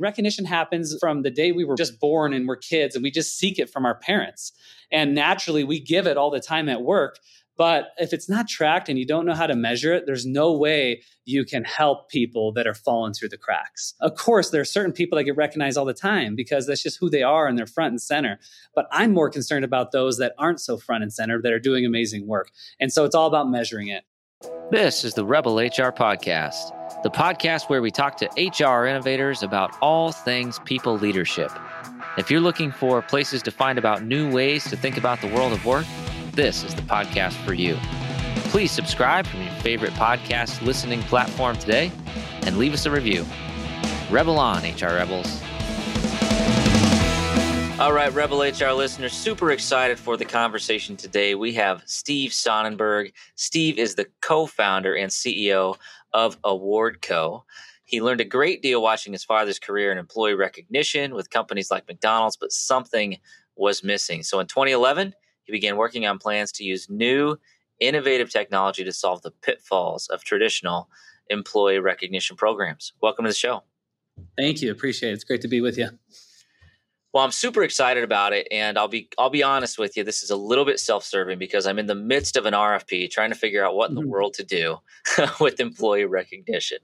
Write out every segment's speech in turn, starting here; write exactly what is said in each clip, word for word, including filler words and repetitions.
Recognition happens from the day we were just born and we're kids, and we just seek it from our parents. And naturally, we give it all the time at work. But if it's not tracked and you don't know how to measure it, there's no way you can help people that are falling through the cracks. Of course, there are certain people that get recognized all the time because that's just who they are and they're front and center. But I'm more concerned about those that aren't so front and center, that are doing amazing work. And so it's all about measuring it. This is the Rebel H R Podcast, the podcast where we talk to H R innovators about all things people leadership. If you're looking for places to find about new ways to think about the world of work, this is the podcast for you. Please subscribe from your favorite podcast listening platform today and leave us a review. Rebel on, H R Rebels. All right, Rebel H R listeners, super excited for the conversation today. We have Steve Sonnenberg. Steve is the co-founder and C E O of AwardCo. He learned a great deal watching his father's career in employee recognition with companies like McDonald's, but something was missing. So in twenty eleven, he began working on plans to use new, innovative technology to solve the pitfalls of traditional employee recognition programs. Welcome to the show. Thank you. Appreciate it. It's great to be with you. Well, I'm super excited about it, and I'll be I'll be honest with you. This is a little bit self-serving because I'm in the midst of an R F P trying to figure out what in the world to do with employee recognition.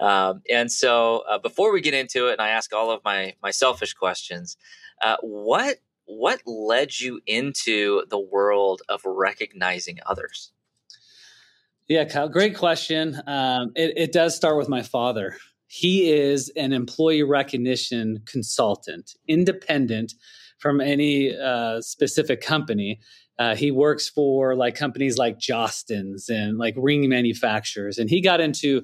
Um, and so uh, before we get into it, and I ask all of my my selfish questions, uh, what What led you into the world of recognizing others? Yeah, Kyle, great question. Um, it, it does start with my father. He is an employee recognition consultant, independent from any uh, specific company. Uh, he works for like companies like Jostens and like ring manufacturers. And he got into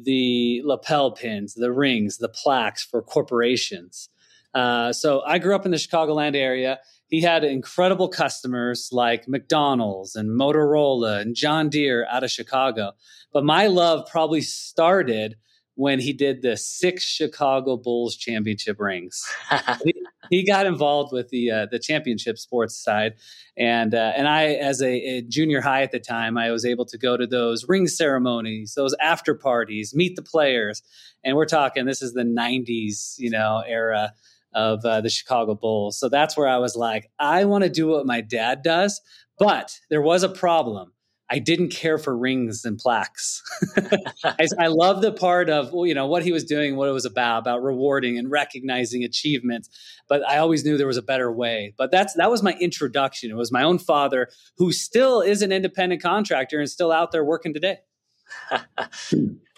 the lapel pins, the rings, the plaques for corporations. Uh, so I grew up in the Chicagoland area. He had incredible customers like McDonald's and Motorola and John Deere out of Chicago. But my love probably started when he did the six Chicago Bulls championship rings. he, he got involved with the uh, the championship sports side. And uh, and I, as a, a junior high at the time, I was able to go to those ring ceremonies, those after parties, meet the players. And we're talking, this is the nineties, you know, era of uh, the Chicago Bulls. So that's where I was like, I want to do what my dad does. But there was a problem. I didn't care for rings and plaques. I, I love the part of, you know, what he was doing, what it was about, about rewarding and recognizing achievements. But I always knew there was a better way. But that's that was my introduction. It was my own father, who still is an independent contractor and still out there working today.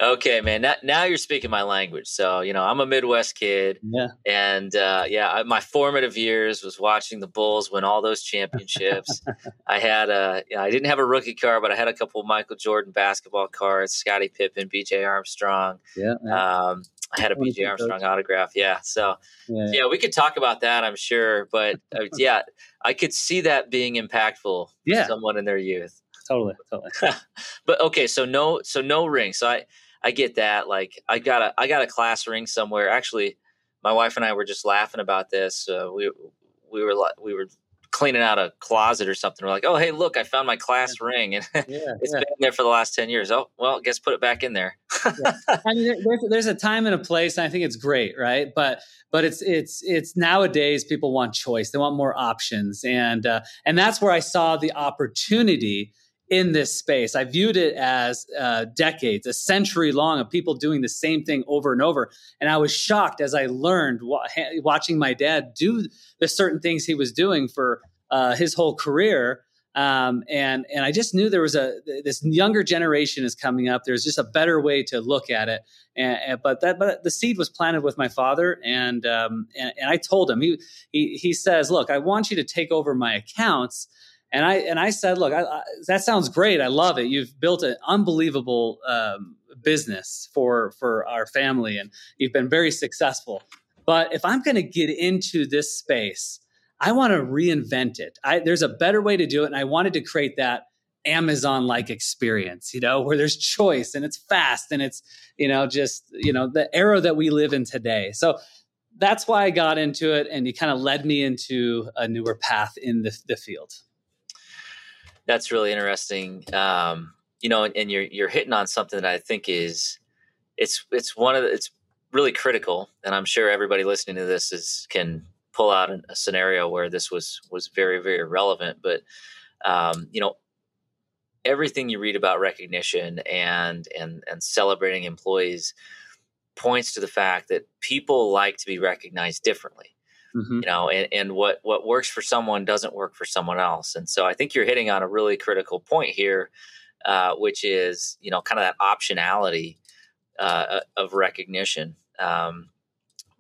Okay, man. Now, now you're speaking my language. So, you know, I'm a Midwest kid. Yeah. And uh, yeah, my formative years was watching the Bulls win all those championships. I had a, you know, I didn't have a rookie card, but I had a couple of Michael Jordan basketball cards, Scottie Pippen, B J Armstrong. Yeah. Um, I had a B J Armstrong autograph. Yeah. So, yeah, yeah we could talk about that, I'm sure. But uh, yeah, I could see that being impactful yeah. to someone in their youth. Totally, totally. But okay, so no, so no ring. So I, I get that. Like I got a, I got a class ring somewhere. Actually, my wife and I were just laughing about this. Uh, we, we were, we were cleaning out a closet or something. We're like, oh, hey, look, I found my class yeah. ring, and yeah, it's yeah. been there for the last ten years. Oh, well, I guess put it back in there. yeah. I mean, there's, there's a time and a place, and I think it's great, right? But, but it's, it's, it's nowadays people want choice. They want more options, and uh, and that's where I saw the opportunity in this space. I viewed it as uh, decades, a century long of people doing the same thing over and over. And I was shocked as I learned wa- watching my dad do the certain things he was doing for uh, his whole career. Um, and and I just knew there was a this younger generation is coming up. There's just a better way to look at it. And, and but that but the seed was planted with my father, and um, and, and I told him he, he he says, "Look, I want you to take over my accounts." And I and I said, look, I, I, that sounds great. I love it. You've built an unbelievable um, business for for our family, and you've been very successful. But if I'm going to get into this space, I want to reinvent it. I, there's a better way to do it, and I wanted to create that Amazon-like experience, you know, where there's choice and it's fast and it's, you know, just you know the era that we live in today. So that's why I got into it, and he kind of led me into a newer path in the, the field. That's really interesting, um, you know, and, and you're you're hitting on something that I think is it's it's one of the, it's really critical. And I'm sure everybody listening to this is can pull out a scenario where this was, was very, very relevant. But, um, you know, everything you read about recognition and, and, and celebrating employees points to the fact that people like to be recognized differently, mm-hmm. you know, and, and what, what works for someone doesn't work for someone else. And so I think you're hitting on a really critical point here, uh, which is, you know, kind of that optionality uh, of recognition. Um,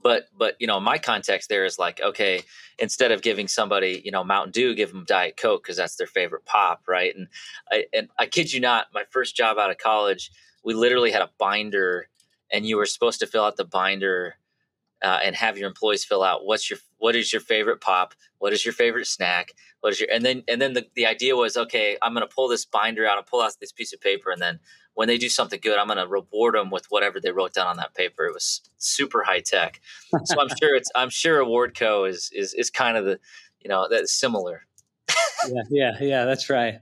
But, but you know, my context there is like, okay, instead of giving somebody, you know, Mountain Dew, give them Diet Coke because that's their favorite pop, right? And I, and I kid you not, my first job out of college, we literally had a binder, and you were supposed to fill out the binder uh, and have your employees fill out what's your what is your favorite pop, what is your favorite snack, what is your and then and then the, the idea was, okay, I'm going to pull this binder out and pull out this piece of paper, and then when they do something good, I'm going to reward them with whatever they wrote down on that paper. It was super high tech. So I'm sure it's, I'm sure AwardCo is, is, is kind of the, you know, that's similar. yeah. Yeah. Yeah. That's right.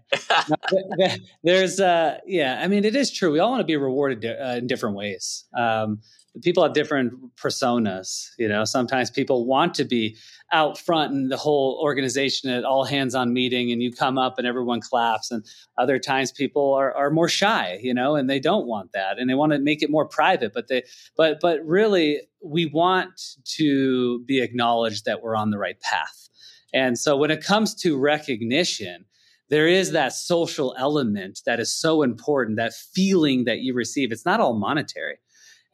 No, there's uh yeah. I mean, it is true. We all want to be rewarded uh, in different ways. Um, people have different personas, you know, sometimes people want to be out front and the whole organization at all hands on meeting and you come up and everyone claps. And other times people are, are more shy, you know, and they don't want that and they want to make it more private, but they, but, but really we want to be acknowledged that we're on the right path. And so when it comes to recognition, there is that social element that is so important, that feeling that you receive. It's not all monetary.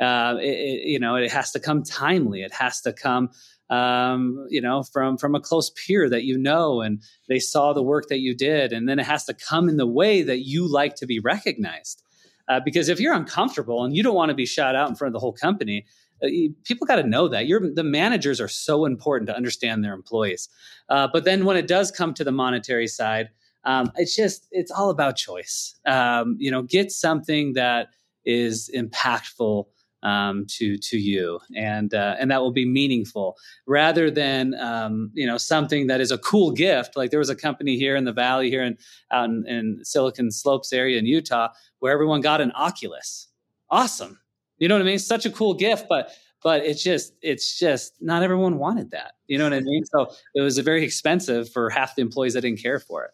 Uh, it, it, you know, it has to come timely. It has to come, um, you know, from from a close peer that you know, and they saw the work that you did. And then it has to come in the way that you like to be recognized. Uh, because if you're uncomfortable and you don't want to be shout out in front of the whole company, uh, you, people got to know that. You're, the managers are so important to understand their employees. Uh, but then when it does come to the monetary side, um, it's just, it's all about choice. Um, you know, get something that is impactful Um, to to you, and uh, and that will be meaningful, rather than um, you know something that is a cool gift. Like there was a company here in the valley, here in out in, in Silicon Slopes area in Utah, where everyone got an Oculus. Awesome, you know what I mean? Such a cool gift, but but it's just it's just not everyone wanted that. You know what I mean? So it was very expensive for half the employees that didn't care for it.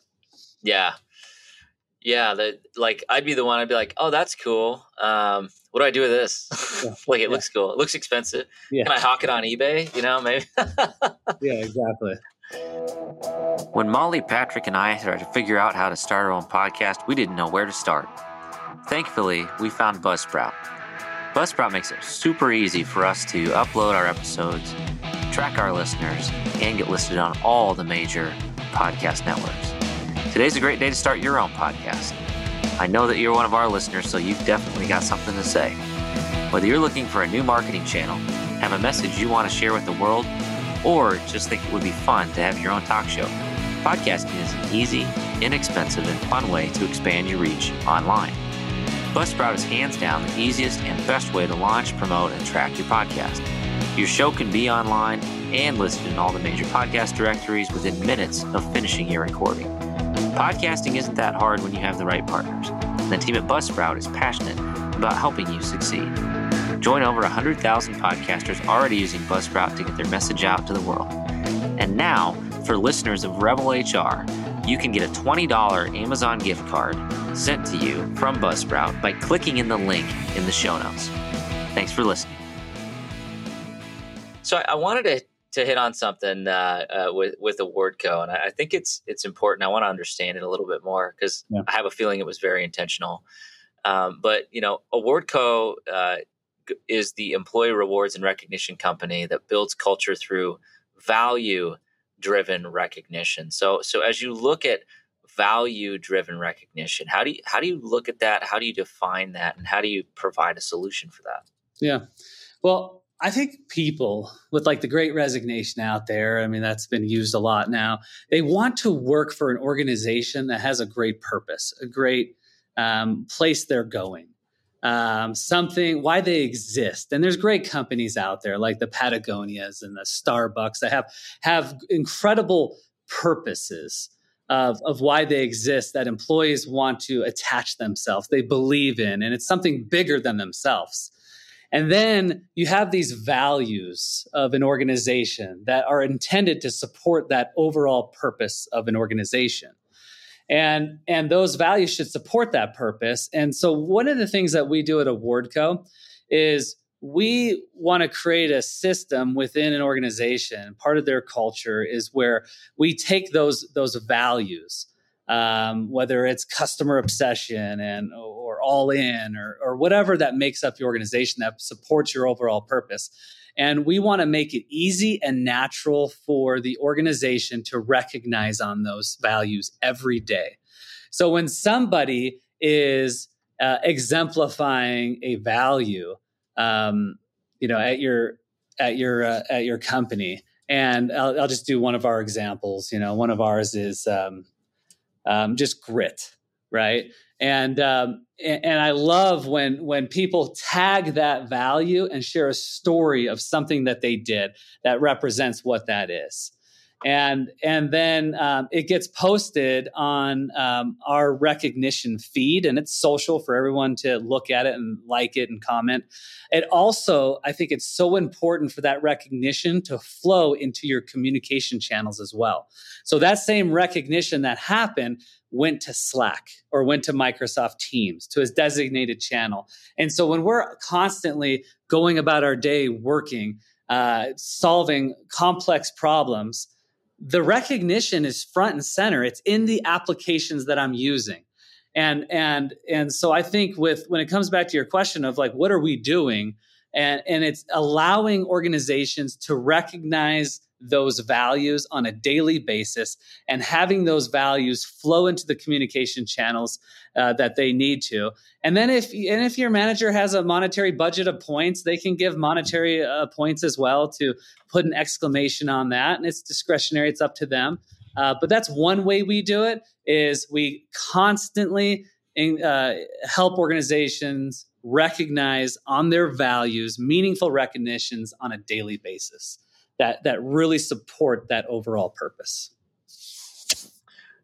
Yeah. Yeah, that like I'd be the one. I'd be like, "Oh, that's cool. Um, what do I do with this? Yeah, like, it yeah. looks cool. It looks expensive. Yeah. Can I hawk it on eBay? You know, maybe." Yeah, exactly. When Molly, Patrick, and I tried to figure out how to start our own podcast, we didn't know where to start. Thankfully, we found Buzzsprout. Buzzsprout makes it super easy for us to upload our episodes, track our listeners, and get listed on all the major podcast networks. Today's a great day to start your own podcast. I know that you're one of our listeners, so you've definitely got something to say. Whether you're looking for a new marketing channel, have a message you want to share with the world, or just think it would be fun to have your own talk show, podcasting is an easy, inexpensive, and fun way to expand your reach online. Buzzsprout is hands down the easiest and best way to launch, promote, and track your podcast. Your show can be online and listed in all the major podcast directories within minutes of finishing your recording. Podcasting isn't that hard when you have the right partners, and the team at Buzzsprout is passionate about helping you succeed. Join over one hundred thousand podcasters already using Buzzsprout to get their message out to the world. And now, for listeners of Rebel H R, you can get a twenty dollars Amazon gift card sent to you from Buzzsprout by clicking in the link in the show notes. Thanks for listening. So I wanted to to hit on something uh, uh, with with AwardCo, and I, I think it's it's important. I want to understand it a little bit more because yeah. I have a feeling it was very intentional. Um, but you know, AwardCo uh, is the employee rewards and recognition company that builds culture through value-driven recognition. So, so as you look at value-driven recognition, how do you, how do you look at that? How do you define that, and how do you provide a solution for that? Yeah, well. I think people with like the great resignation out there, I mean, that's been used a lot now, they want to work for an organization that has a great purpose, a great um, place they're going, um, something, why they exist. And there's great companies out there like the Patagonias and the Starbucks that have, have incredible purposes of, of why they exist that employees want to attach themselves, they believe in, and it's something bigger than themselves. And then you have these values of an organization that are intended to support that overall purpose of an organization. And, and those values should support that purpose. And so one of the things that we do at AwardCo is we want to create a system within an organization. Part of their culture is where we take those, those values, um, whether it's customer obsession and or all in or, or whatever that makes up the organization that supports your overall purpose. And we want to make it easy and natural for the organization to recognize on those values every day. So when somebody is uh, exemplifying a value, um, you know, at your at your uh, at your company, and I'll, I'll just do one of our examples. You know, one of ours is um, um, just grit, right? And, um, and and I love when when people tag that value and share a story of something that they did that represents what that is, and and then um, it gets posted on um, our recognition feed, and it's social for everyone to look at it and like it and comment. It also, I think, it's so important for that recognition to flow into your communication channels as well. So that same recognition that happened went to Slack or went to Microsoft Teams, to his designated channel. And so when we're constantly going about our day working, uh, solving complex problems, the recognition is front and center. It's in the applications that I'm using. And and and so I think with when it comes back to your question of like, what are we doing? And, and it's allowing organizations to recognize those values on a daily basis and having those values flow into the communication channels uh, that they need to. And then if and if your manager has a monetary budget of points, they can give monetary uh, points as well to put an exclamation on that. And it's discretionary. It's up to them. Uh, but that's one way we do it, is we constantly in, uh, help organizations recognize on their values, meaningful recognitions on a daily basis that that really support that overall purpose.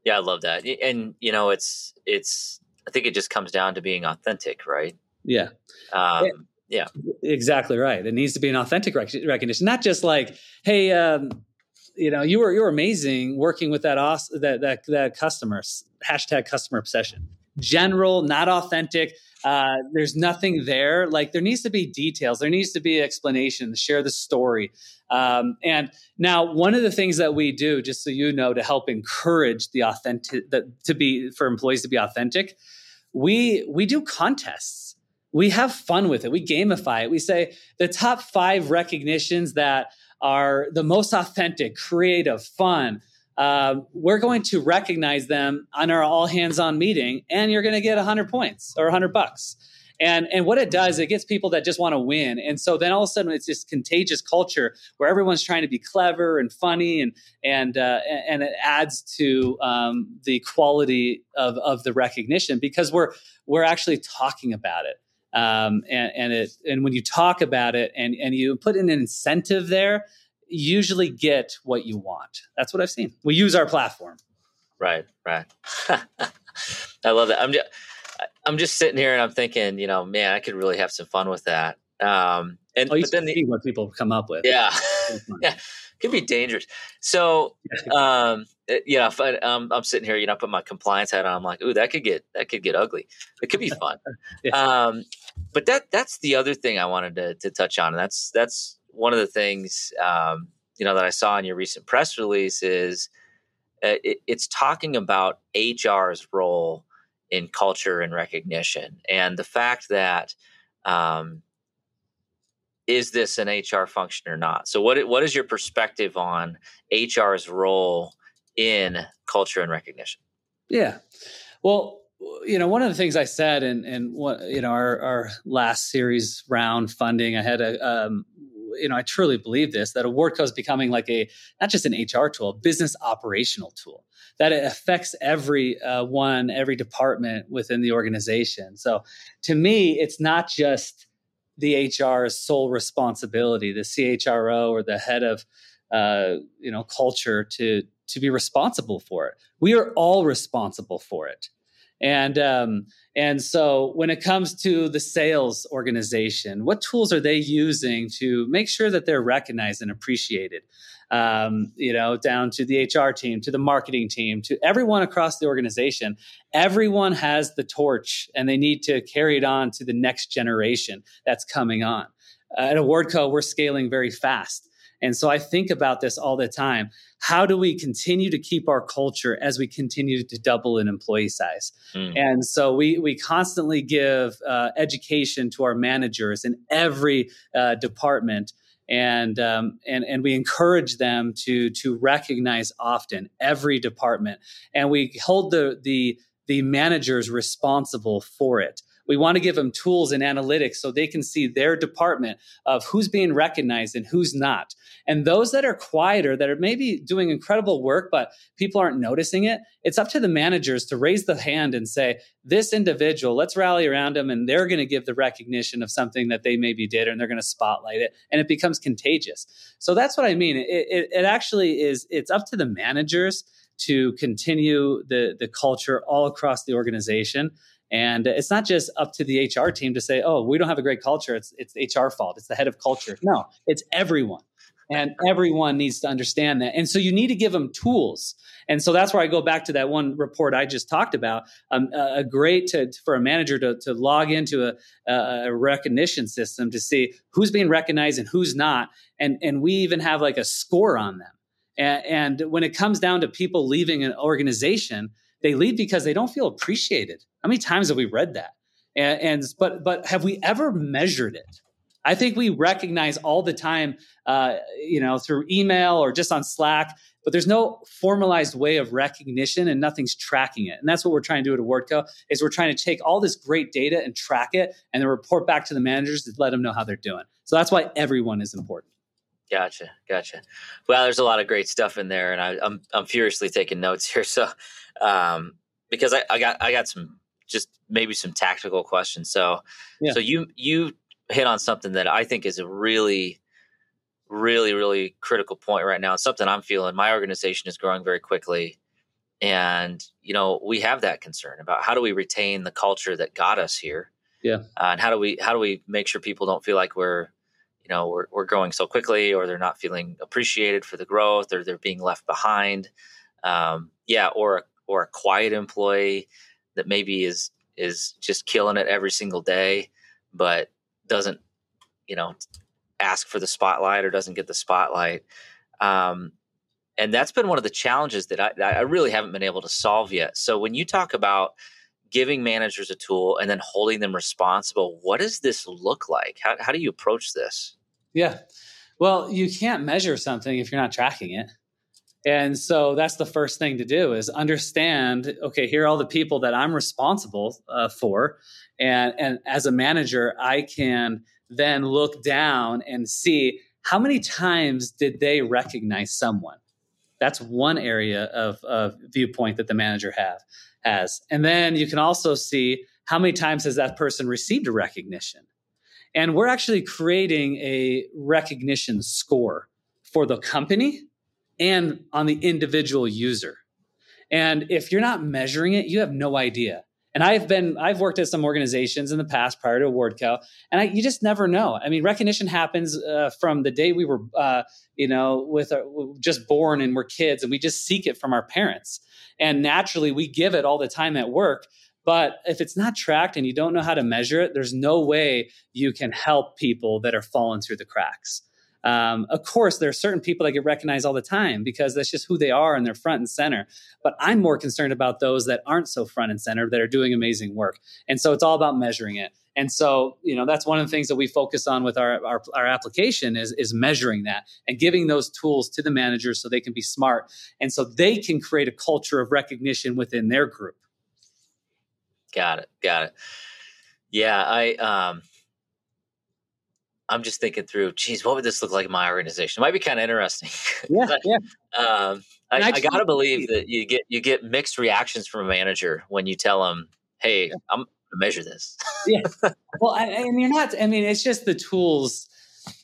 Yeah, I love that. And, you know, it's, it's, I think it just comes down to being authentic, right? Yeah. Um, it, yeah, exactly right. It needs to be an authentic rec- recognition, not just like, hey, um, you know, you were, you were amazing working with that, os- that, that, that customer, hashtag customer obsession. General, not authentic. Uh, there's nothing there. Like, there needs to be details. There needs to be explanation. Share the story. Um, and now, one of the things that we do, just so you know, to help encourage the authentic, the, to be for employees to be authentic, we we do contests. We have fun with it. We gamify it. We say the top five recognitions that are the most authentic, creative, fun. Uh, we're going to recognize them on our all hands on meeting, and you're going to get one hundred points or one hundred bucks. And, and what it does, it gets people that just want to win. And so then all of a sudden it's this contagious culture where everyone's trying to be clever and funny, and, and, uh, and it adds to, um, the quality of, of the recognition, because we're, we're actually talking about it. Um, and, and it, and when you talk about it and, and you put in an incentive there, usually get what you want. That's what I've seen. We use our platform. Right, right. I love that. I'm just, I'm just sitting here and I'm thinking, you know, man, I could really have some fun with that. Um, and oh, you but then the, see what people come up with. Yeah, yeah, it could be dangerous. So, um, it, you know, if I, um, I'm sitting here, you know, I put my compliance hat on. I'm like, ooh, that could get that could get ugly. It could be fun. Yeah. Um, but that that's the other thing I wanted to, to touch on, and that's that's. One of the things, um, you know, that I saw in your recent press release is uh, it, it's talking about H R's role in culture and recognition, and the fact that um, is this an H R function or not? So, what what is your perspective on H R's role in culture and recognition? Yeah, well, you know, one of the things I said in in what, you know, our our last series round funding, I had a um, you know, I truly believe this, that AwardCo is becoming like a, not just an H R tool, a business operational tool, that it affects every uh, one, every department within the organization. So to me, it's not just the H R's sole responsibility, the C H R O or the head of, uh, you know, culture to, to be responsible for it. We are all responsible for it. And um, and so when it comes to the sales organization, what tools are they using to make sure that they're recognized and appreciated? Um, you know, down to the H R team, to the marketing team, to everyone across the organization. Everyone has the torch and they need to carry it on to the next generation that's coming on. Uh, at AwardCo, we're scaling very fast. And so I think about this all the time. How do we continue to keep our culture as we continue to double in employee size? Mm. And so we we constantly give uh, education to our managers in every uh, department, and um, and and we encourage them to to recognize often every department, and we hold the the the managers responsible for it. We want to give them tools and analytics so they can see their department of who's being recognized and who's not. And those that are quieter, that are maybe doing incredible work, but people aren't noticing it, it's up to the managers to raise the hand and say, this individual, let's rally around them, and they're going to give the recognition of something that they maybe did, and they're going to spotlight it, and it becomes contagious. So that's what I mean. It, it, it actually is, it's up to the managers to continue the, the culture all across the organization. And it's not just up to the H R team to say, oh, we don't have a great culture. It's it's H R fault. It's the head of culture. No, it's everyone. And everyone needs to understand that. And so you need to give them tools. And so that's where I go back to that one report I just talked about. Um, a, a great to, for a manager to, to log into a, a recognition system to see who's being recognized and who's not. And, and we even have like a score on them. And, and when it comes down to people leaving an organization, they leave because they don't feel appreciated. How many times have we read that? And, and but but have we ever measured it? I think we recognize all the time, uh, you know, through email or just on Slack. But there's no formalized way of recognition, and nothing's tracking it. And that's what we're trying to do at AwardCo, is we're trying to take all this great data and track it, and then report back to the managers to let them know how they're doing. So that's why everyone is important. Gotcha, gotcha. Well, there's a lot of great stuff in there, and I, I'm I'm furiously taking notes here. So, um, because I, I got I got some just maybe some tactical questions. So, yeah. so you you hit on something that I think is a really, really, really critical point right now. It's something I'm feeling. My organization is growing very quickly, and you know we have that concern about how do we retain the culture that got us here. Yeah, uh, and how do we how do we make sure people don't feel like we're You know, we're we're growing so quickly, or they're not feeling appreciated for the growth, or they're being left behind. Um, yeah, or or a quiet employee that maybe is is just killing it every single day, but doesn't, you know, ask for the spotlight or doesn't get the spotlight. Um, and that's been one of the challenges that I, I really haven't been able to solve yet. So when you talk about giving managers a tool and then holding them responsible, what does this look like? How how do you approach this? Yeah. Well, you can't measure something if you're not tracking it. And so that's the first thing to do, is understand, okay, here are all the people that I'm responsible uh, for. And, and as a manager, I can then look down and see how many times did they recognize someone. That's one area of, of viewpoint that the manager have has. And then you can also see how many times has that person received a recognition. And we're actually creating a recognition score for the company and on the individual user. And if you're not measuring it, you have no idea. And I've been, I've worked at some organizations in the past prior to AwardCo, and I, you just never know. I mean, recognition happens uh, from the day we were, uh, you know, with our, just born and we're kids, and we just seek it from our parents. And naturally, we give it all the time at work. But if it's not tracked and you don't know how to measure it, there's no way you can help people that are falling through the cracks. Um, of course, there are certain people that get recognized all the time because that's just who they are and they're front and center. But I'm more concerned about those that aren't so front and center, that are doing amazing work. And so it's all about measuring it. And so, you know, that's one of the things that we focus on with our, our, our application is, is measuring that and giving those tools to the managers so they can be smart. And so they can create a culture of recognition within their group. Got it. Got it. Yeah, I... um I'm just thinking through, geez, what would this look like in my organization? It might be kind of interesting. Yeah, but, yeah. Um, I, I, I got to believe that you get you get mixed reactions from a manager when you tell them, hey, yeah. I'm going to measure this. Yeah. Well, I, and you're not, I mean, it's just the tools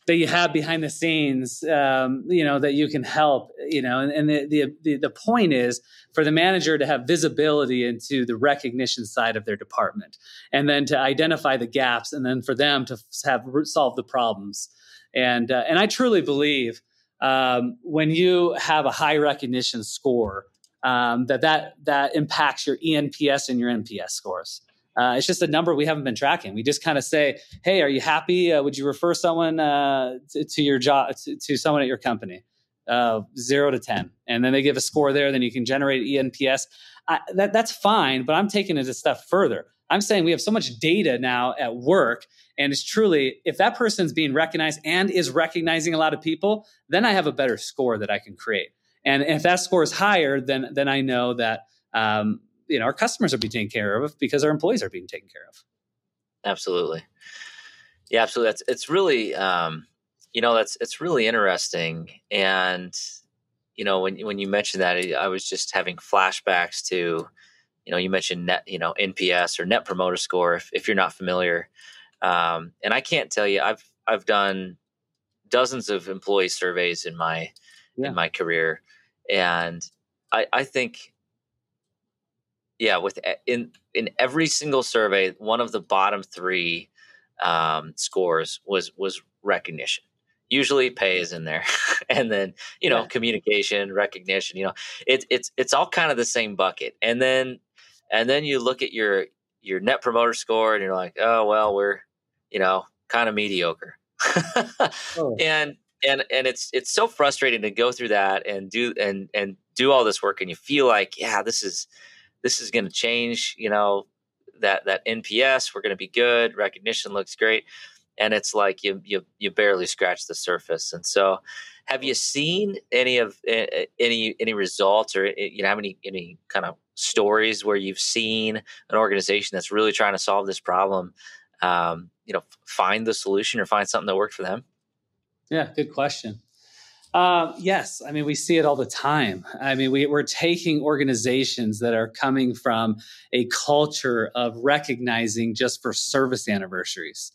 that you have behind the scenes, um, you know, that you can help, you know, and, and the, the, the, the point is for the manager to have visibility into the recognition side of their department, and then to identify the gaps, and then for them to have solve the problems. And, uh, and I truly believe um, when you have a high recognition score, um, that, that, that impacts your E N P S and your N P S scores. Uh, it's just a number we haven't been tracking. We just kind of say, hey, are you happy? Uh, would you refer someone uh, to, to your job, to, to someone at your company? Uh, zero to ten. And then they give a score there. Then you can generate E N P S. I, that, that's fine, but I'm taking it a step further. I'm saying we have so much data now at work, and it's truly, if that person's being recognized and is recognizing a lot of people, then I have a better score that I can create. And if that score is higher, then, then I know that, um, you know, our customers are being taken care of because our employees are being taken care of. Absolutely. Yeah, absolutely. That's, it's really, um, you know, that's, it's really interesting. And, you know, when, when you mentioned that, I was just having flashbacks to, you know, you mentioned net, you know, N P S or Net Promoter Score, if, if you're not familiar. Um, and I can't tell you, I've, I've done dozens of employee surveys in my, yeah. in my career. And I, I think, Yeah, with in in every single survey, one of the bottom three um, scores was was recognition. Usually, pay is in there, and then you know yeah. communication, recognition. You know, it's it's it's all kind of the same bucket. And then and then you look at your your Net Promoter Score, and you're like, oh well, we're you know kind of mediocre. oh. And and and it's it's so frustrating to go through that and do and and do all this work, and you feel like yeah, this is. This is going to change, you know, that, that N P S, we're going to be good. Recognition looks great. And it's like, you, you, you barely scratch the surface. And so have you seen any of uh, any, any results or, you know, have any, any kind of stories where you've seen an organization that's really trying to solve this problem, um, you know, find the solution or find something that worked for them? Yeah. Good question. Uh, yes. I mean, we see it all the time. I mean, we, we're taking organizations that are coming from a culture of recognizing just for service anniversaries,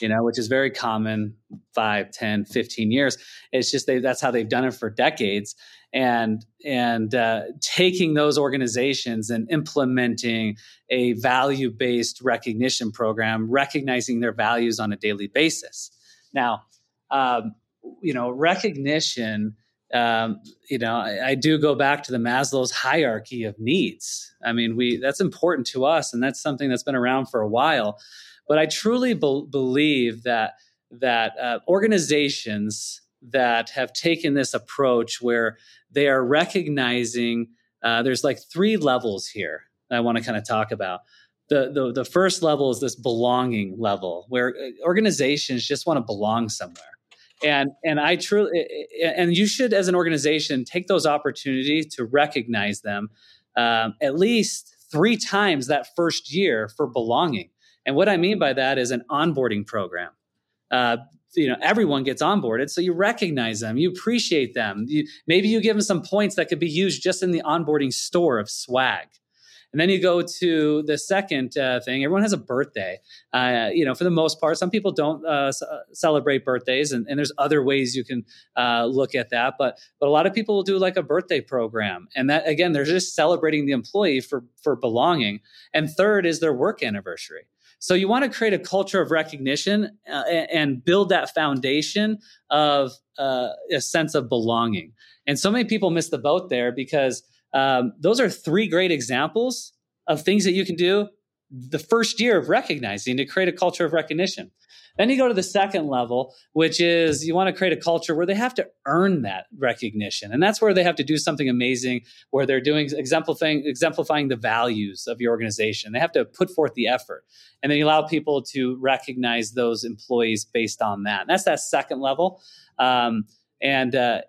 you know, which is very common, five, ten, fifteen years. It's just they, that's how they've done it for decades. And, and uh, taking those organizations and implementing a value-based recognition program, recognizing their values on a daily basis. Now, um, you know, recognition, um, you know, I, I do go back to the Maslow's hierarchy of needs. I mean, we, that's important to us. And that's something that's been around for a while, but I truly be- believe that, that, uh, organizations that have taken this approach where they are recognizing, uh, there's like three levels here that I want to kind of talk about. The, the, the first level is this belonging level where organizations just want to belong somewhere. And and I truly and you should, as an organization, take those opportunities to recognize them um, at least three times that first year for belonging. And what I mean by that is an onboarding program. Uh, you know, everyone gets onboarded, so you recognize them, you appreciate them. You, maybe you give them some points that could be used just in the onboarding store of swag. And then you go to the second uh, thing. Everyone has a birthday, uh, you know, for the most part. Some people don't uh, c- celebrate birthdays, and, and there's other ways you can uh, look at that. But but a lot of people will do like a birthday program. And that, again, they're just celebrating the employee for, for belonging. And third is their work anniversary. So you want to create a culture of recognition uh, and build that foundation of uh, a sense of belonging. And so many people miss the boat there because Um, those are three great examples of things that you can do the first year of recognizing to create a culture of recognition. Then you go to the second level, which is you want to create a culture where they have to earn that recognition. And that's where they have to do something amazing, where they're doing exemplifying, exemplifying the values of your organization. They have to put forth the effort. And then you allow people to recognize those employees based on that. And that's that second level. Um, And uh,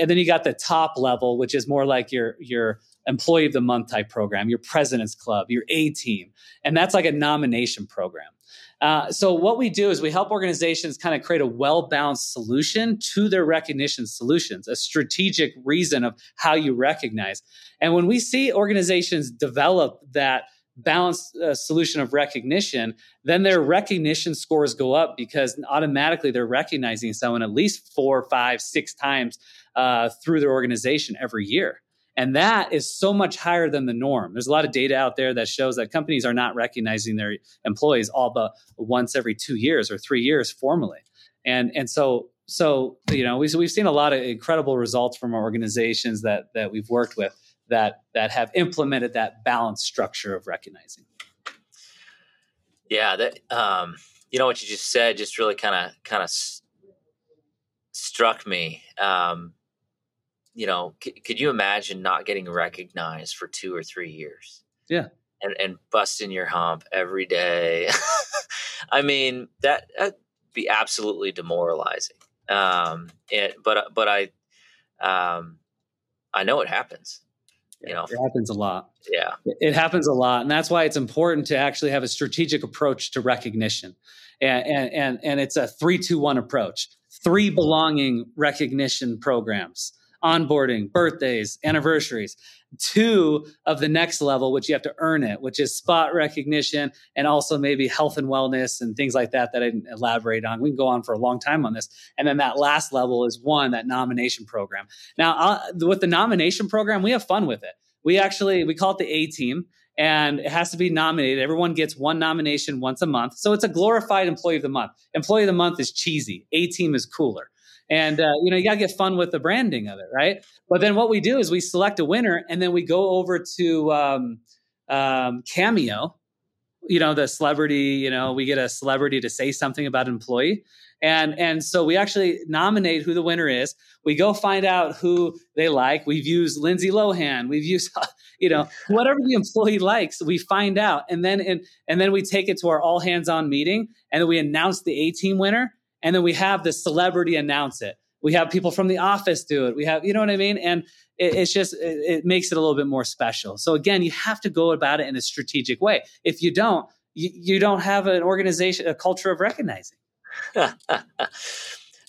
and then you got the top level, which is more like your your employee of the month type program, your president's club, your A team, and that's like a nomination program. Uh, so what we do is we help organizations kind of create a well-balanced solution to their recognition solutions, a strategic reason of how you recognize. And when we see organizations develop that balanced uh, solution of recognition, then their recognition scores go up because automatically they're recognizing someone at least four, five, six times uh, through their organization every year. And that is so much higher than the norm. There's a lot of data out there that shows that companies are not recognizing their employees all but once every two years or three years formally. And and so, so you know, we've, we've seen a lot of incredible results from our organizations that that we've worked with that that have implemented that balanced structure of recognizing. Yeah, that um, you know what you just said just really kind of kind of s- struck me. Um, you know, c- could you imagine not getting recognized for two or three years? Yeah, and and busting your hump every day. I mean, that that'd be absolutely demoralizing. Um, it, but but I um, I know it happens. You know, it happens a lot. Yeah, it happens a lot. And that's why it's important to actually have a strategic approach to recognition. And, and, and, and it's a three, two, one approach, three belonging recognition programs, onboarding, birthdays, anniversaries, two of the next level, which you have to earn it, which is spot recognition and also maybe health and wellness and things like that that I didn't elaborate on. We can go on for a long time on this. And then that last level is one, that nomination program. Now, uh, with the nomination program, we have fun with it. We actually, we call it the A-team, and it has to be nominated. Everyone gets one nomination once a month. So it's a glorified employee of the month. Employee of the month is cheesy. A-team is cooler. And, uh, you know, you got to get fun with the branding of it, right? But then what we do is we select a winner and then we go over to um, um, Cameo, you know, the celebrity, you know, we get a celebrity to say something about an employee. And and so we actually nominate who the winner is. We go find out who they like. We've used Lindsay Lohan. We've used, you know, whatever the employee likes, we find out. And then and, and then we take it to our all hands on meeting and then we announce the A-team winner. And then we have the celebrity announce it. We have people from the office do it. We have, you know what I mean? And it, it's just, it, it makes it a little bit more special. So again, you have to go about it in a strategic way. If you don't, you, you don't have an organization, a culture of recognizing.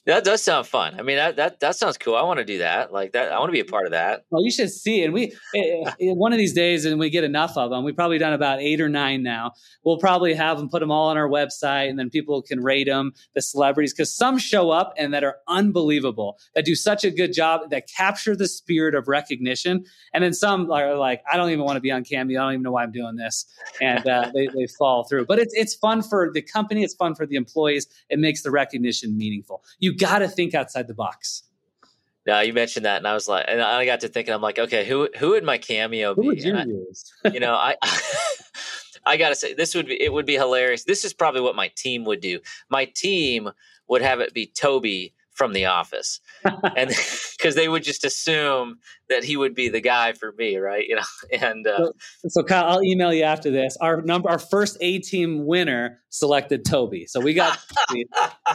That does sound fun. I mean, that, that, that sounds cool. I want to do that. Like that. I want to be a part of that. Well, you should see. And we, it, it, one of these days, and we get enough of them, we've probably done about eight or nine now. We'll probably have them, put them all on our website, and then people can rate them, the celebrities, because some show up and that are unbelievable, that do such a good job, that capture the spirit of recognition. And then some are like, I don't even want to be on Cameo. I don't even know why I'm doing this. And uh, they, they fall through. But it's, it's fun for the company. It's fun for the employees. It makes the recognition meaningful. You You got to think outside the box. Now you mentioned that, and I was like, and I got to thinking, I'm like, okay, who who would my Cameo be? Who would you, I, use? you know, I I gotta say, this would be it would be hilarious. This is probably what my team would do. My team would have it be Toby from The Office, and because they would just assume that he would be the guy for me, right? You know, and uh, so, so Kyle, I'll email you after this. Our number, our first A-team winner selected Toby, so we got Toby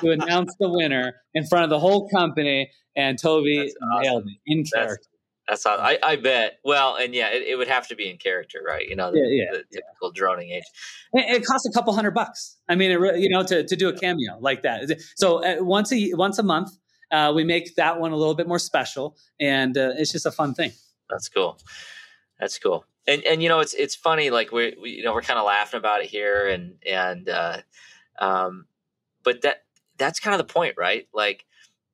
to announce the winner in front of the whole company, and Toby awesome. nailed it in character. That's, that's awesome. I, I bet. Well, and yeah, it, it would have to be in character, right? You know, the, yeah, yeah, the yeah. typical droning age. It, it costs a couple hundred bucks. I mean, it, you know, to, to do a Cameo like that. So uh, once a once a month, uh, we make that one a little bit more special, and uh, it's just a fun thing. That's cool. That's cool. And and you know, it's it's funny. Like we, we you know we're kind of laughing about it here, and and uh, um, but that that's kind of the point, right? Like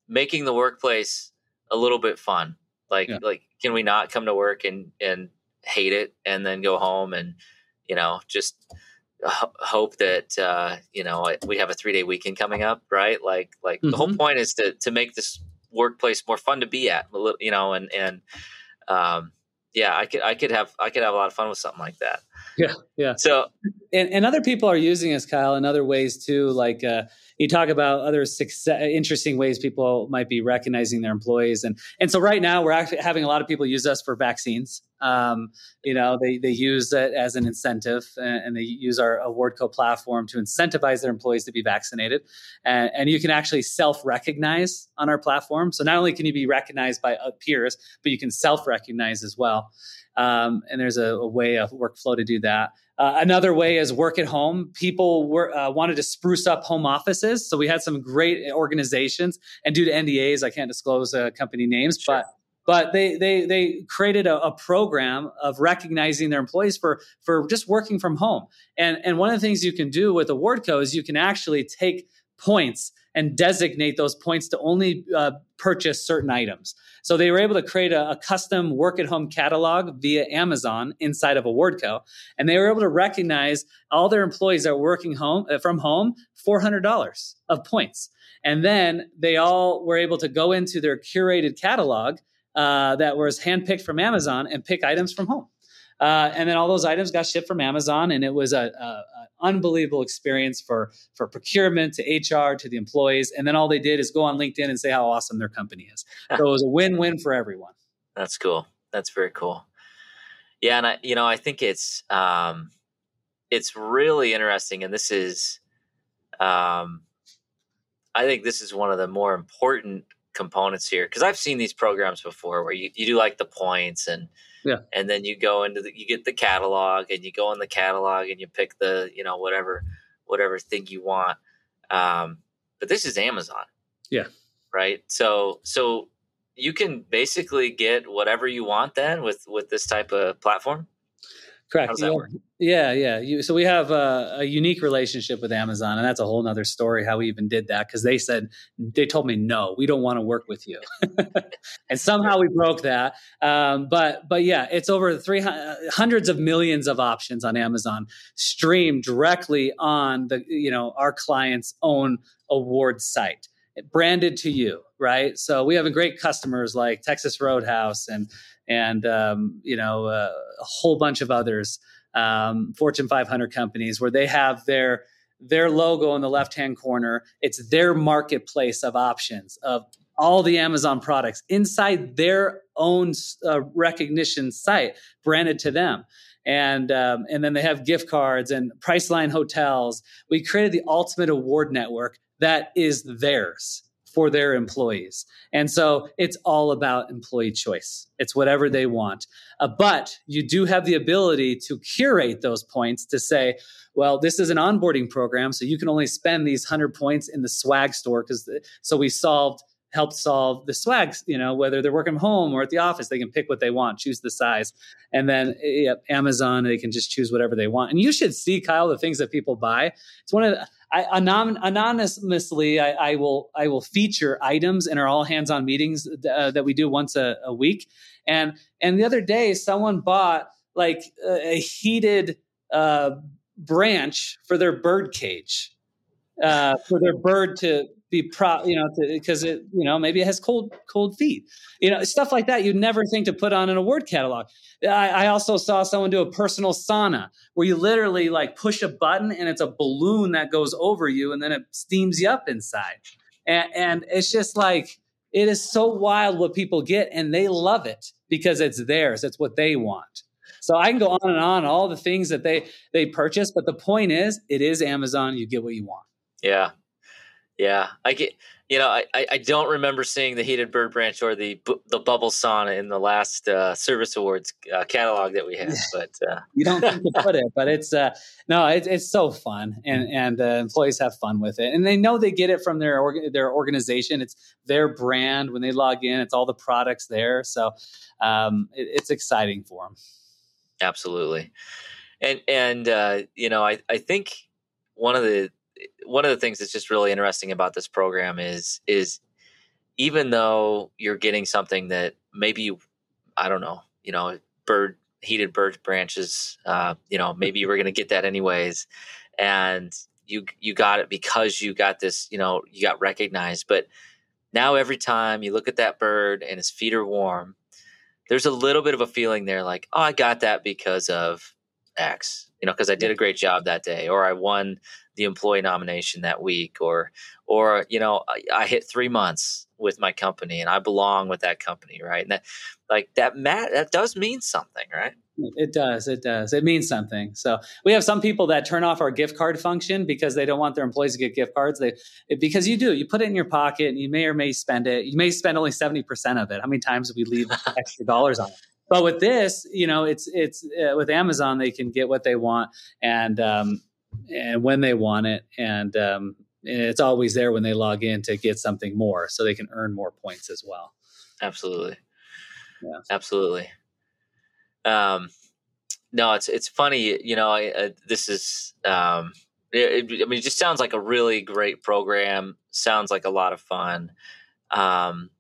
making the workplace a little bit fun. Like, yeah. like, can we not come to work and, and hate it and then go home and, you know, just h- hope that, uh, you know, we have a three day weekend coming up, right? Like, like mm-hmm. the whole point is to, to make this workplace more fun to be at, you know, and, and, um, yeah, I could, I could have, I could have a lot of fun with something like that. Yeah. Yeah. So, and, and other people are using us, Kyle, in other ways too. Like, uh, you talk about other success, interesting ways people might be recognizing their employees. And, and so right now we're actually having a lot of people use us for vaccines. Um, you know, they, they use it as an incentive, and, and they use our AwardCo platform to incentivize their employees to be vaccinated. And, and you can actually self-recognize on our platform. So not only can you be recognized by peers, but you can self-recognize as well. Um, and there's a, a way of workflow to do that. Uh, another way is work at home. People were, uh, wanted to spruce up home offices. So we had some great organizations, and due to N D As, I can't disclose uh, company names, sure. but But they they they created a, a program of recognizing their employees for for just working from home. And and one of the things you can do with AwardCo is you can actually take points and designate those points to only uh, purchase certain items. So they were able to create a, a custom work-at-home catalog via Amazon inside of AwardCo, and they were able to recognize all their employees that are working home uh, from home, four hundred dollars of points. And then they all were able to go into their curated catalog uh, that was handpicked from Amazon and pick items from home. Uh, and then all those items got shipped from Amazon, and it was a, a, a unbelievable experience for, for procurement to H R to the employees. And then all they did is go on LinkedIn and say how awesome their company is. So it was a win-win for everyone. That's cool. That's very cool. Yeah, and I, you know, I think it's um, it's really interesting, and this is, um, I think this is one of the more important components here, because I've seen these programs before where you, you do like the points and. Yeah. And then you go into the, you get the catalog and you go in the catalog and you pick the, you know, whatever, whatever thing you want. Um, but this is Amazon. Yeah. Right. So, so you can basically get whatever you want then with, with this type of platform. Correct. How does that work? Yeah. Yeah. You, so we have a, a unique relationship with Amazon, and that's a whole nother story how we even did that. Cause they said, they told me, no, we don't want to work with you. And somehow we broke that. Um, but, but yeah, it's over three hundreds of millions of options on Amazon streamed directly on the, you know, our client's own award site. Branded to you, right? So we have great customers like Texas Roadhouse and and um, you know uh, a whole bunch of others, um, Fortune five hundred companies, where they have their their logo in the left hand corner. It's their marketplace of options of all the Amazon products inside their own uh, recognition site, branded to them. And um, and then they have gift cards and Priceline hotels. We created the ultimate award network that is theirs for their employees. And so it's all about employee choice. It's whatever they want. Uh, but you do have the ability to curate those points to say, well, this is an onboarding program, so you can only spend these one hundred points in the swag store. Because so we solved helped solve the swags, you know, whether they're working from home or at the office, they can pick what they want, choose the size. And then yeah, Amazon, they can just choose whatever they want. And you should see, Kyle, the things that people buy. It's one of the, I, anon, anonymously, I, I will I will feature items in our all hands-on meetings uh, that we do once a, a week. And and the other day, someone bought like a, a heated uh, branch for their bird cage, uh, for their bird to... be pro, you know, because it, you know, maybe it has cold, cold feet, you know, stuff like that. You'd never think to put on an award catalog. I, I also saw someone do a personal sauna where you literally like push a button and it's a balloon that goes over you and then it steams you up inside. And, and it's just like, it is so wild what people get, and they love it because it's theirs. It's what they want. So I can go on and on, all the things that they, they purchase. But the point is, it is Amazon. You get what you want. Yeah. Yeah, I get. You know, I, I don't remember seeing the heated bird branch or the the bubble sauna in the last uh, service awards uh, catalog that we had. But uh. You don't think to put it, but it's uh, no, it, it's so fun, and and uh, employees have fun with it, and they know they get it from their org- their organization. It's their brand when they log in. It's all the products there, so um, it, it's exciting for them. Absolutely, and and uh, you know, I I think one of the One of the things that's just really interesting about this program is, is even though you're getting something that maybe, I don't know, you know, bird heated bird branches, uh, you know, maybe you were going to get that anyways. And you, you got it because you got this, you know, you got recognized, but now every time you look at that bird and his feet are warm, there's a little bit of a feeling there like, oh, I got that because of X, you know, cause I did a great job that day, or I won the employee nomination that week, or, or, you know, I, I hit three months with my company and I belong with that company. Right. And that, like that, Matt, that does mean something, right? It does. It does. It means something. So we have some people that turn off our gift card function because they don't want their employees to get gift cards. They, because you do, you put it in your pocket and you may or may spend it. You may spend only seventy percent of it. How many times do we leave extra dollars on it? But with this, you know, it's, it's uh, with Amazon, they can get what they want. And, um, and when they want it, and um, it's always there when they log in to get something more, so they can earn more points as well. Absolutely. Yeah. Absolutely. Um, no, it's, it's funny, you know, I, uh, this is, um, it, it, I mean, it just sounds like a really great program. Sounds like a lot of fun. Um,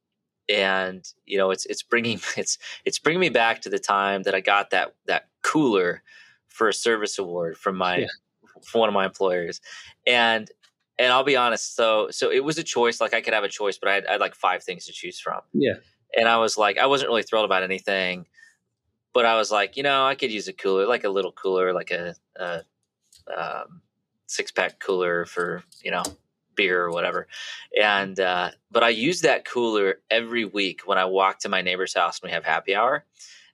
and you know, it's, it's bringing, it's, it's bringing me back to the time that I got that, that cooler for a service award from my, yeah. from one of my employers. And, and I'll be honest. So, so it was a choice. Like I could have a choice, but I had, I had like five things to choose from. Yeah. And I was like, I wasn't really thrilled about anything, but I was like, you know, I could use a cooler, like a little cooler, like a, a um, six pack cooler for, you know, beer or whatever. And, uh, but I used that cooler every week when I walk to my neighbor's house and we have happy hour.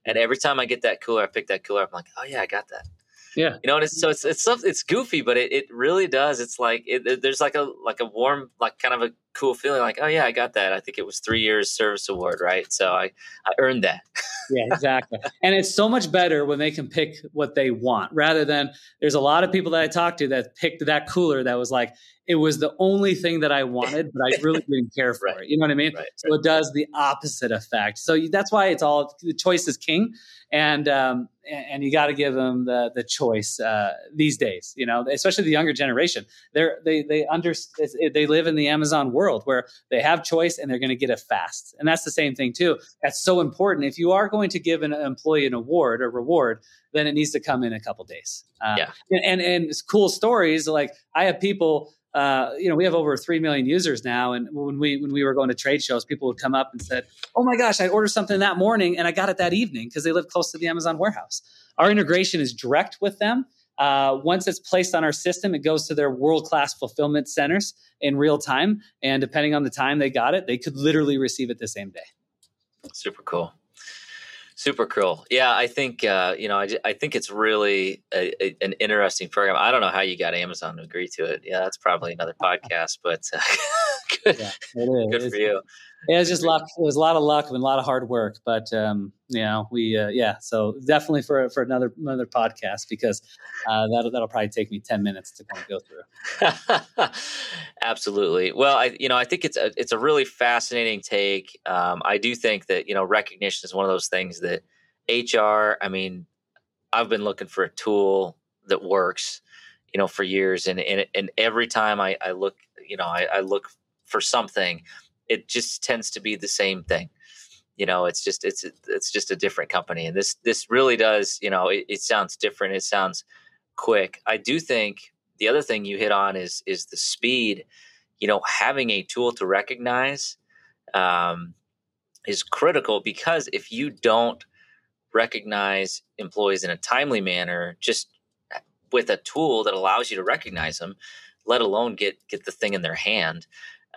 And every time I get that cooler, I pick that cooler up. I'm like, oh yeah, I got that. Yeah. You know, and it's, so it's, it's, it's goofy, but it, it really does. It's like, it, there's like a, like a warm, like kind of a cool feeling like, oh yeah, I got that. I think it was three years service award. Right. So I, I earned that. Yeah, exactly. And it's so much better when they can pick what they want rather than there's a lot of people that I talked to that picked that cooler. That was like, it was the only thing that I wanted, but I really didn't care for right. it. You know what I mean? Right, so right. It does the opposite effect. So that's why it's all the choice is king. And, um, and you got to give them the, the choice, uh, these days, you know, especially the younger generation. They're, they, they under, they live in the Amazon world where they have choice and they're going to get it fast. And that's the same thing too. That's so important. If you are going to give an employee an award or reward, then it needs to come in a couple of days. Um, yeah. and, and, and it's cool stories. Like I have people, Uh, you know, we have over three million users now. And when we, when we were going to trade shows, people would come up and said, oh my gosh, I ordered something that morning and I got it that evening because they live close to the Amazon warehouse. Our integration is direct with them. Uh, once it's placed on our system, it goes to their world-class fulfillment centers in real time. And depending on the time they got it, they could literally receive it the same day. Super cool. Super cool. Yeah, I think, uh, you know, I, I think it's really a, a, an interesting program. I don't know how you got Amazon to agree to it. Yeah, that's probably another podcast, but uh, good, yeah, it is. good for you. Yeah, it's just luck. It was a lot of luck and a lot of hard work, but um, you know, we uh, yeah. So definitely for for another another podcast because uh, that'll that'll probably take me ten minutes to kind of go through. Absolutely. Well, I you know I think it's a it's a really fascinating take. Um, I do think that you know recognition is one of those things that H R. I mean, I've been looking for a tool that works, you know, for years, and and, and every time I, I look, you know, I, I look for something. It just tends to be the same thing, you know. It's just it's it's just a different company, and this this really does, you know. It, it sounds different. It sounds quick. I do think the other thing you hit on is is the speed. You know, having a tool to recognize um, is critical because if you don't recognize employees in a timely manner, just with a tool that allows you to recognize them, let alone get get the thing in their hand.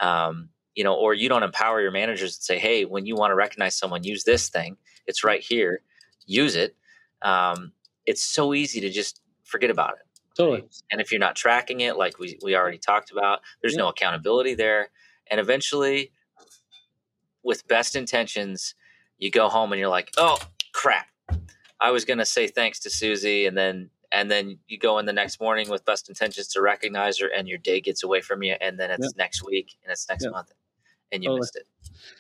Um, You know, or you don't empower your managers and say, hey, when you want to recognize someone, use this thing. It's right here. Use it. Um, it's so easy to just forget about it. Totally. Right? And if you're not tracking it, like we, we already talked about, there's yeah. no accountability there. And eventually, with best intentions, you go home and you're like, oh, crap. I was going to say thanks to Susie. And then and then you go in the next morning with best intentions to recognize her and your day gets away from you. And then it's yeah. next week and it's next yeah. month. And you totally. missed it.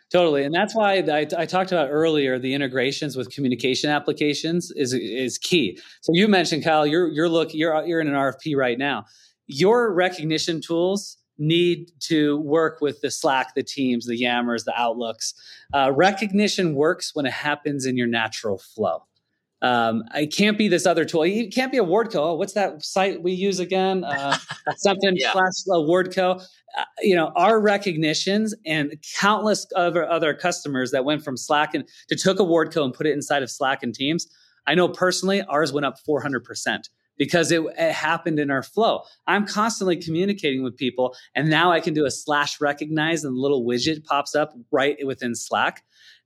Totally. And that's why I, I talked about earlier, the integrations with communication applications is is key. So you mentioned, Kyle, you're you're look you're you're in an R F P right now. Your recognition tools need to work with the Slack, the Teams, the Yammers, the Outlooks. Uh, recognition works when it happens in your natural flow. Um, it can't be this other tool. It can't be AwardCo. Oh, what's that site we use again? Uh, something yeah. slash AwardCo. Uh, you know, our recognitions and countless other, other customers that went from Slack and to took AwardCo and put it inside of Slack and Teams. I know personally ours went up four hundred percent because it, it happened in our flow. I'm constantly communicating with people and now I can do a slash recognize and the little widget pops up right within Slack.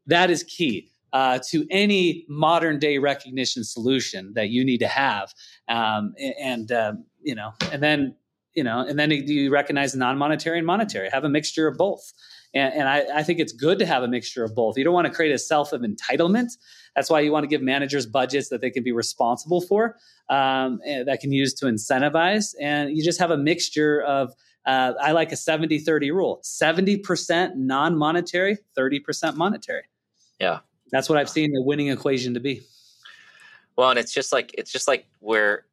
That is key. Uh, to any modern day recognition solution that you need to have. Um, and, um, you know, and then, you know, and then you recognize non-monetary and monetary, have a mixture of both. And, and I, I think it's good to have a mixture of both. You don't want to create a self of entitlement. That's why you want to give managers budgets that they can be responsible for, um, that can use to incentivize. And you just have a mixture of, uh, I like a seventy thirty rule, seventy percent non-monetary, thirty percent monetary. Yeah. That's what I've seen the winning equation to be. Well, and it's just like, it's just like where,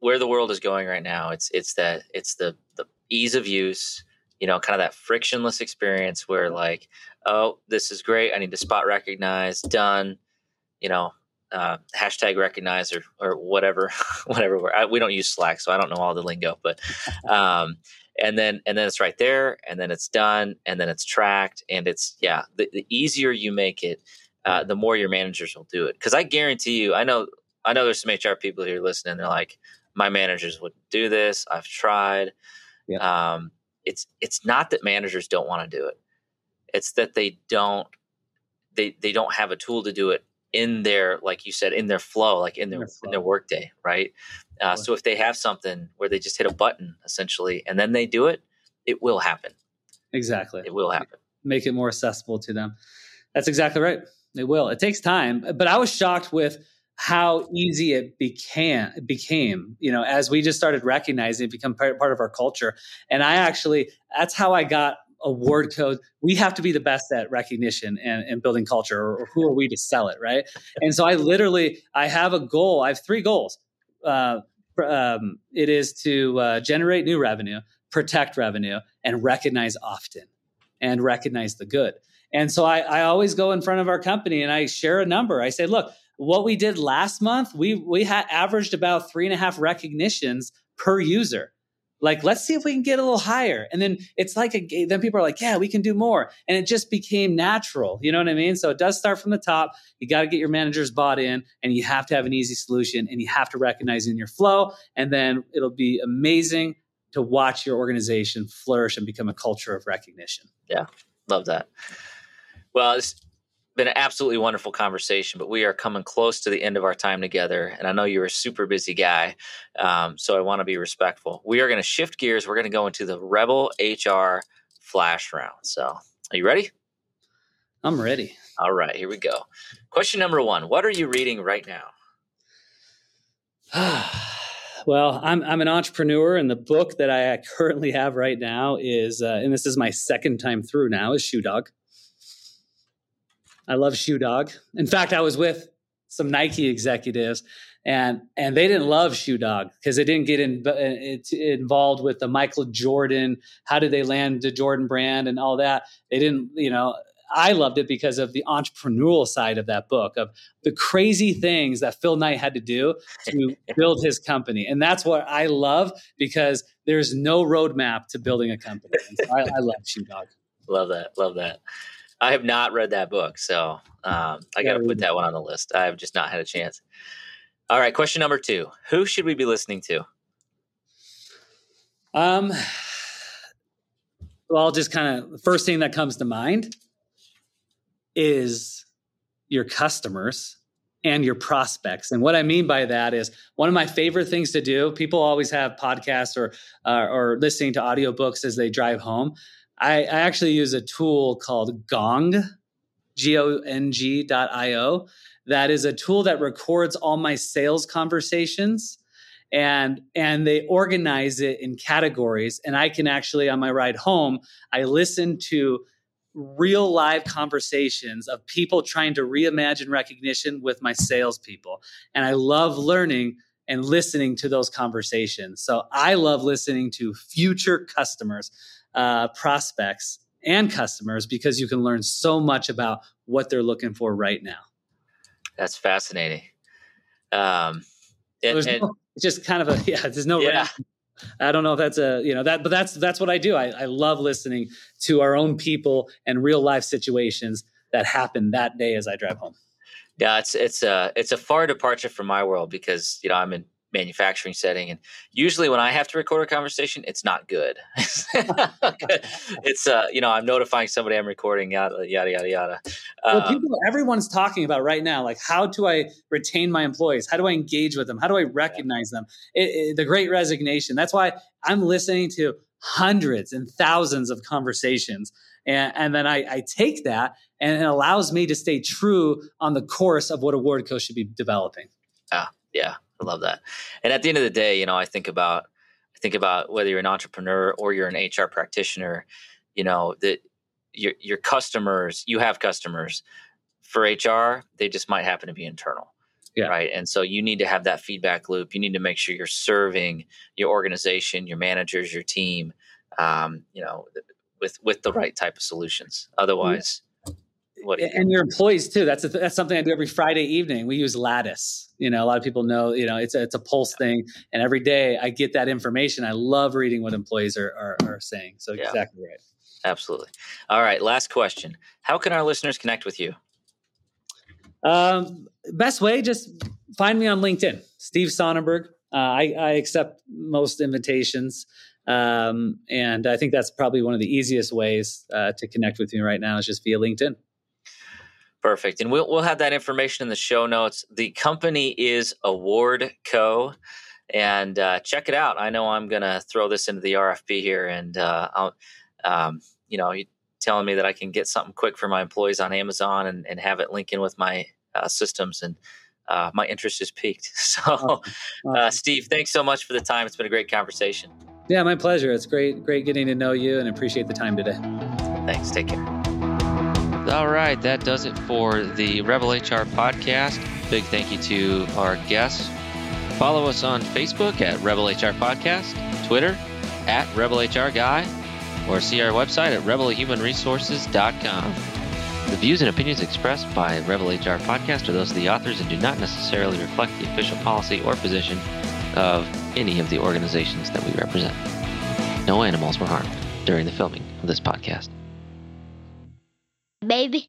where the world is going right now. It's, it's that it's the, the ease of use, you know, kind of that frictionless experience where like, oh, this is great. I need to spot recognize, done, you know, uh, hashtag recognize or, or whatever, whatever. We're, I, we don't use Slack, so I don't know all the lingo, but, um, and then, and then it's right there and then it's done and then it's tracked and it's, yeah, the, the easier you make it, uh, the more your managers will do it. Cause I guarantee you, I know, I know there's some H R people here listening. They're like, my managers wouldn't do this. I've tried. Yeah. Um, it's, it's not that managers don't want to do it. It's that they don't, they, they don't have a tool to do it in their, like you said, in their flow, like in their, in their, in their workday. Right. Uh, so if they have something where they just hit a button essentially, and then they do it, it will happen. Exactly. It will happen. Make it more accessible to them. That's exactly right. It will. It takes time, but I was shocked with how easy it became, became, you know, as we just started recognizing it become part, part of our culture. And I actually, that's how I got AwardCo. We have to be the best at recognition and, and building culture, or, or who are we to sell it? Right. And so I literally, I have a goal. I have three goals. Uh, um, it is to uh, generate new revenue, protect revenue, and recognize often and recognize the good. And so I, I always go in front of our company and I share a number. I say, look, what we did last month, we we had averaged about three and a half recognitions per user. Like, let's see if we can get a little higher. And then it's like, a, then people are like, yeah, we can do more. And it just became natural. You know what I mean? So it does start from the top. You got to get your managers bought in, and you have to have an easy solution, and you have to recognize in your flow. And then it'll be amazing to watch your organization flourish and become a culture of recognition. Yeah, love that. Well, it's been an absolutely wonderful conversation, but we are coming close to the end of our time together. And I know you're a super busy guy, um, so I want to be respectful. We are going to shift gears. We're going to go into the Rebel H R flash round. So are you ready? I'm ready. All right, here we go. Question number one, what are you reading right now? Well, I'm I'm an entrepreneur, and the book that I currently have right now is, uh, and this is my second time through now, is Shoe Dog. I love Shoe Dog. In fact, I was with some Nike executives, and and they didn't love Shoe Dog because they didn't get in, it, involved with the Michael Jordan. How did they land the Jordan brand and all that? They didn't, you know, I loved it because of the entrepreneurial side of that book, of the crazy things that Phil Knight had to do to build his company. And that's what I love, because there's no roadmap to building a company. So I, I love Shoe Dog. Love that. Love that. I have not read that book, so um, I got to put that one on the list. I have just not had a chance. All right, question number two. Who should we be listening to? Um, well, just kind of the first thing that comes to mind is your customers and your prospects. And what I mean by that is, one of my favorite things to do, people always have podcasts or uh, or listening to audiobooks as they drive home. I, I actually use a tool called Gong, G O N G dot I O. That is a tool that records all my sales conversations, and and they organize it in categories. And I can actually, on my ride home, I listen to real live conversations of people trying to reimagine recognition with my salespeople. And I love learning and listening to those conversations. So I love listening to future customers, Uh, prospects and customers, because you can learn so much about what they're looking for right now. That's fascinating. Um, and, so and, no, it's just kind of a, yeah, there's no, yeah. I don't know if that's a, you know, that, but that's, that's what I do. I, I love listening to our own people and real life situations that happen that day as I drive home. Yeah. It's, it's a, it's a far departure from my world, because, you know, I'm in manufacturing setting, and usually when I have to record a conversation, it's not good. It's uh you know, I'm notifying somebody I'm recording, yada yada yada yada. Um, well, people, everyone's talking about right now, like, how do I retain my employees? How do I engage with them? How do I recognize yeah. them? It, it, the Great Resignation. That's why I'm listening to hundreds and thousands of conversations, and, and then I, I take that, and it allows me to stay true on the course of what AwardCo should be developing. Ah, yeah. I love that. And at the end of the day, you know, I think about, I think about whether you're an entrepreneur or you're an H R practitioner, you know, that your, your customers, you have customers for H R, they just might happen to be internal. Yeah. Right. And so you need to have that feedback loop. You need to make sure you're serving your organization, your managers, your team, um, you know, with, with the right type of solutions. Otherwise, what do you do? And your employees too. That's a, that's something I do every Friday evening. We use Lattice. You know, a lot of people know, you know, it's a, it's a pulse thing. And every day I get that information. I love reading what employees are, are, are saying. So yeah. Exactly right. Absolutely. All right. Last question. How can our listeners connect with you? Um, best way, just find me on LinkedIn, Steve Sonnenberg. Uh, I, I accept most invitations. Um, and I think that's probably one of the easiest ways uh, to connect with me right now is just via LinkedIn. Perfect. And we'll, we'll have that information in the show notes. The company is AwardCo. And uh, check it out. I know I'm going to throw this into the R F P here and, uh, I'll, um, you know, you telling me that I can get something quick for my employees on Amazon and, and have it link in with my uh, systems. And uh, my interest is piqued. So, awesome. Awesome. Uh, Steve, thanks so much for the time. It's been a great conversation. Yeah, my pleasure. It's great, great getting to know you and appreciate the time today. Thanks. Take care. All right. That does it for the Rebel H R podcast. Big thank you to our guests. Follow us on Facebook at Rebel H R Podcast, Twitter at Rebel H R Guy, or see our website at rebel human resources dot com. The views and opinions expressed by Rebel H R Podcast are those of the authors and do not necessarily reflect the official policy or position of any of the organizations that we represent. No animals were harmed during the filming of this podcast. Baby.